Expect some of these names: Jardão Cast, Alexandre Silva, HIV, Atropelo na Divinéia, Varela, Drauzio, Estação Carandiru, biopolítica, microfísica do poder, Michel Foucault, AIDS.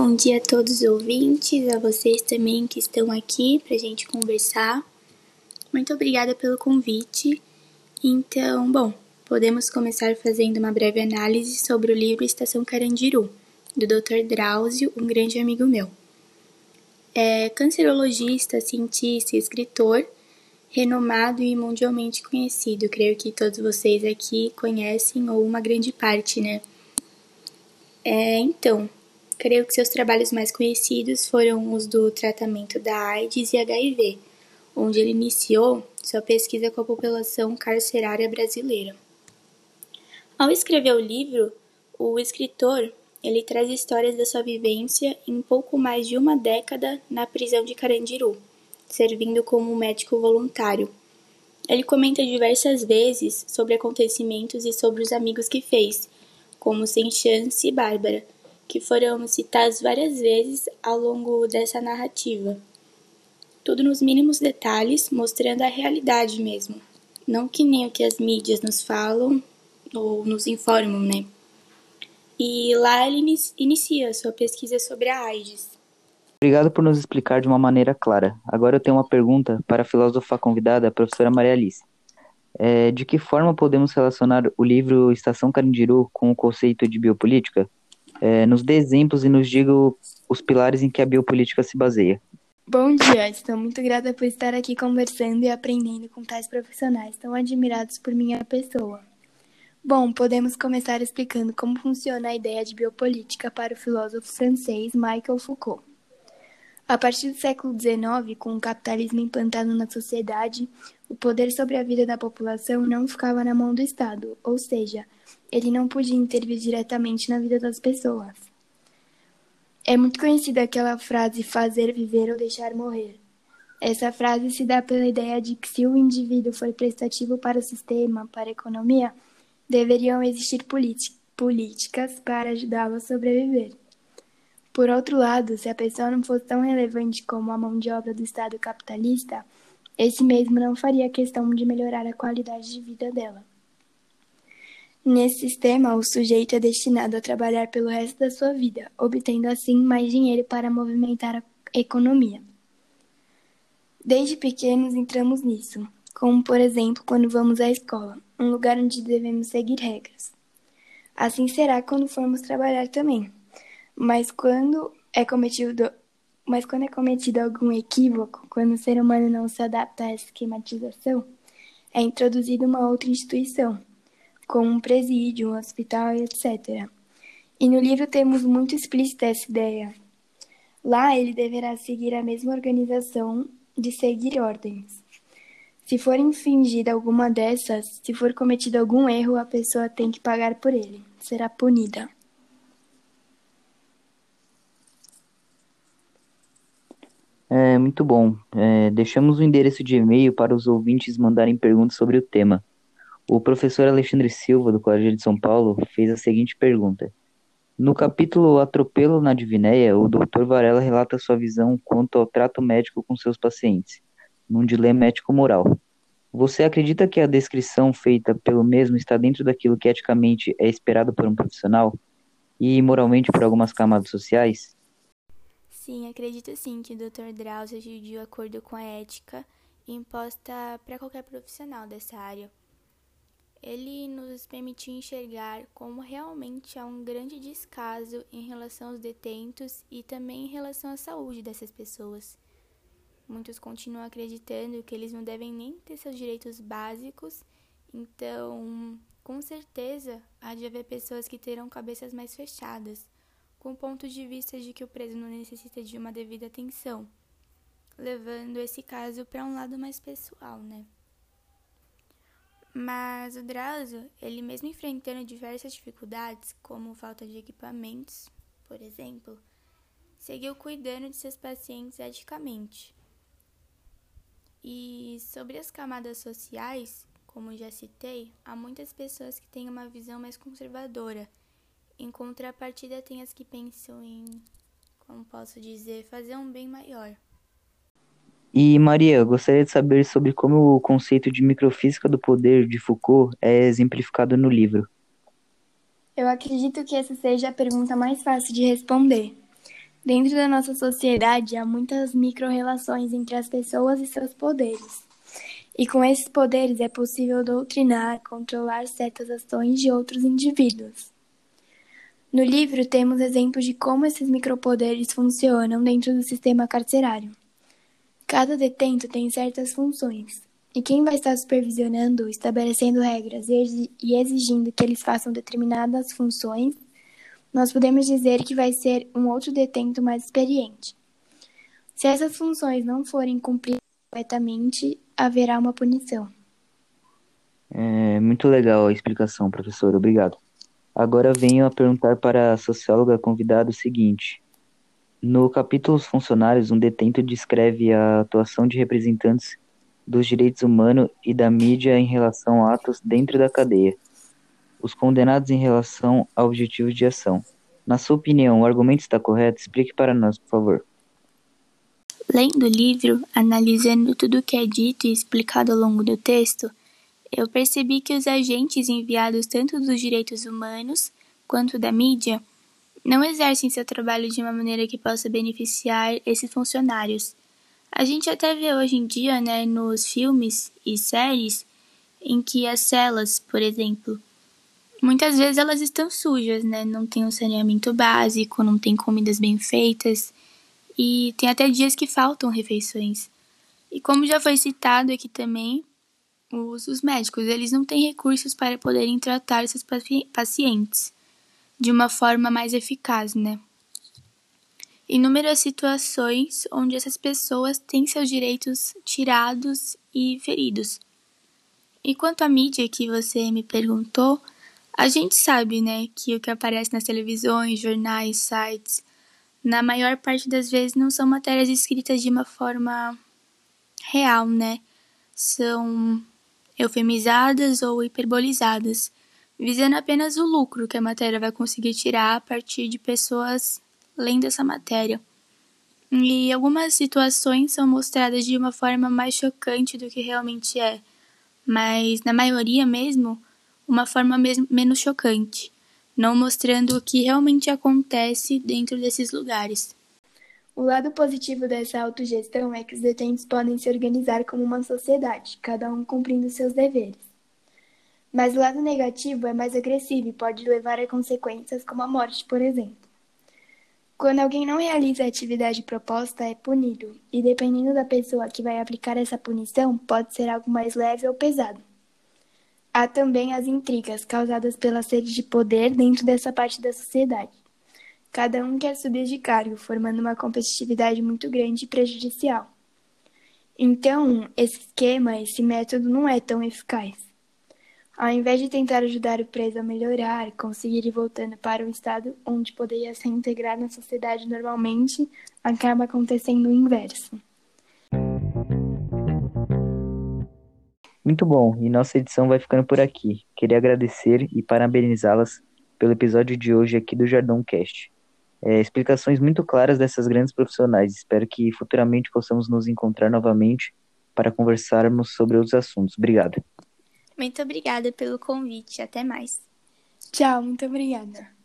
Bom dia a todos os ouvintes, a vocês também que estão aqui para a gente conversar. Muito obrigada pelo convite. Então, podemos começar fazendo uma breve análise sobre o livro Estação Carandiru, do Dr. Drauzio, um grande amigo meu. É cancerologista, cientista e escritor, renomado e mundialmente conhecido. Creio que todos vocês aqui conhecem, ou uma grande parte, né? Creio que seus trabalhos mais conhecidos foram os do tratamento da AIDS e HIV, onde ele iniciou sua pesquisa com a população carcerária brasileira. Ao escrever o livro, o escritor ele traz histórias da sua vivência em pouco mais de uma década na prisão de Carandiru, servindo como médico voluntário. Ele comenta diversas vezes sobre acontecimentos e sobre os amigos que fez, como Sem Chance e Bárbara, que foram citados várias vezes ao longo dessa narrativa. Tudo nos mínimos detalhes, mostrando a realidade mesmo. Não que nem o que as mídias nos falam ou nos informam, né? E lá ele inicia sua pesquisa sobre a AIDS. Obrigado por nos explicar de uma maneira clara. Agora eu tenho uma pergunta para a filósofa convidada, a professora Maria Alice. De que forma podemos relacionar o livro Estação Carandiru com o conceito de biopolítica? Nos dê exemplos e nos diga os pilares em que a biopolítica se baseia. Bom dia, estou muito grata por estar aqui conversando e aprendendo com tais profissionais tão admirados por minha pessoa. Podemos começar explicando como funciona a ideia de biopolítica para o filósofo francês Michel Foucault. A partir do século XIX, com o capitalismo implantado na sociedade, o poder sobre a vida da população não ficava na mão do Estado, ou seja, ele não podia intervir diretamente na vida das pessoas. É muito conhecida aquela frase fazer viver ou deixar morrer. Essa frase se dá pela ideia de que se o indivíduo for prestativo para o sistema, para a economia, deveriam existir políticas para ajudá-lo a sobreviver. Por outro lado, se a pessoa não fosse tão relevante como a mão de obra do Estado capitalista, esse mesmo não faria questão de melhorar a qualidade de vida dela. Nesse sistema, o sujeito é destinado a trabalhar pelo resto da sua vida, obtendo assim mais dinheiro para movimentar a economia. Desde pequenos entramos nisso, como por exemplo quando vamos à escola, um lugar onde devemos seguir regras. Assim será quando formos trabalhar também, mas quando é cometido algum equívoco, quando o ser humano não se adapta a essa esquematização, é introduzida uma outra instituição, como um presídio, um hospital, etc. E no livro temos muito explícita essa ideia. Lá ele deverá seguir a mesma organização de seguir ordens. Se for infringida alguma dessas, se for cometido algum erro, a pessoa tem que pagar por ele, será punida. Muito bom. Deixamos o endereço de e-mail para os ouvintes mandarem perguntas sobre o tema. O professor Alexandre Silva, do Colégio de São Paulo, fez a seguinte pergunta. No capítulo Atropelo na Divinéia, o Dr. Varela relata sua visão quanto ao trato médico com seus pacientes, num dilema ético-moral. Você acredita que a descrição feita pelo mesmo está dentro daquilo que eticamente é esperado por um profissional e moralmente por algumas camadas sociais? Sim, acredito sim que o Dr. Drauzio agiu de acordo com a ética imposta para qualquer profissional dessa área. Ele nos permitiu enxergar como realmente há um grande descaso em relação aos detentos e também em relação à saúde dessas pessoas. Muitos continuam acreditando que eles não devem nem ter seus direitos básicos, então, com certeza, há de haver pessoas que terão cabeças mais fechadas, com o ponto de vista de que o preso não necessita de uma devida atenção, levando esse caso para um lado mais pessoal, né? Mas o Drauzio, ele mesmo enfrentando diversas dificuldades, como falta de equipamentos, por exemplo, seguiu cuidando de seus pacientes eticamente. E sobre as camadas sociais, como já citei, há muitas pessoas que têm uma visão mais conservadora. Em contrapartida, tem as que pensam em, como posso dizer, fazer um bem maior. E, Maria, gostaria de saber sobre como o conceito de microfísica do poder de Foucault é exemplificado no livro. Eu acredito que essa seja a pergunta mais fácil de responder. Dentro da nossa sociedade, há muitas micro-relações entre as pessoas e seus poderes. E com esses poderes é possível doutrinar, controlar certas ações de outros indivíduos. No livro, temos exemplos de como esses micropoderes funcionam dentro do sistema carcerário. Cada detento tem certas funções, e quem vai estar supervisionando, estabelecendo regras e exigindo que eles façam determinadas funções, nós podemos dizer que vai ser um outro detento mais experiente. Se essas funções não forem cumpridas corretamente, haverá uma punição. É muito legal a explicação, professor. Obrigado. Agora venho a perguntar para a socióloga convidada o seguinte. No capítulo Os Funcionários, um detento descreve a atuação de representantes dos direitos humanos e da mídia em relação a atos dentro da cadeia. Os condenados em relação a objetivos de ação. Na sua opinião, o argumento está correto? Explique para nós, por favor. Lendo o livro, analisando tudo o que é dito e explicado ao longo do texto, eu percebi que os agentes enviados tanto dos direitos humanos quanto da mídia não exercem seu trabalho de uma maneira que possa beneficiar esses funcionários. A gente até vê hoje em dia, nos filmes e séries, em que as celas, por exemplo, muitas vezes elas estão sujas, não tem um saneamento básico, não tem comidas bem feitas e tem até dias que faltam refeições. E como já foi citado aqui também, os médicos, eles não têm recursos para poderem tratar seus pacientes de uma forma mais eficaz, Inúmeras situações onde essas pessoas têm seus direitos tirados e feridos. E quanto à mídia que você me perguntou, a gente sabe, que o que aparece nas televisões, jornais, sites, na maior parte das vezes não são matérias escritas de uma forma real, São eufemizadas ou hiperbolizadas, visando apenas o lucro que a matéria vai conseguir tirar a partir de pessoas lendo essa matéria. E algumas situações são mostradas de uma forma mais chocante do que realmente é, mas na maioria mesmo, uma forma menos chocante, não mostrando o que realmente acontece dentro desses lugares. O lado positivo dessa autogestão é que os detentos podem se organizar como uma sociedade, cada um cumprindo seus deveres. Mas o lado negativo é mais agressivo e pode levar a consequências como a morte, por exemplo. Quando alguém não realiza a atividade proposta, é punido, e dependendo da pessoa que vai aplicar essa punição, pode ser algo mais leve ou pesado. Há também as intrigas causadas pela sede de poder dentro dessa parte da sociedade. Cada um quer subir de cargo, formando uma competitividade muito grande e prejudicial. Então, esse esquema, esse método não é tão eficaz. Ao invés de tentar ajudar o preso a melhorar, conseguir ir voltando para um estado onde poderia se integrar na sociedade normalmente, acaba acontecendo o inverso. Muito bom, e nossa edição vai ficando por aqui. Queria agradecer e parabenizá-las pelo episódio de hoje aqui do Jardão Cast. Explicações muito claras dessas grandes profissionais. Espero que futuramente possamos nos encontrar novamente para conversarmos sobre outros assuntos. Obrigado. Muito obrigada pelo convite. Até mais. Tchau, muito obrigada.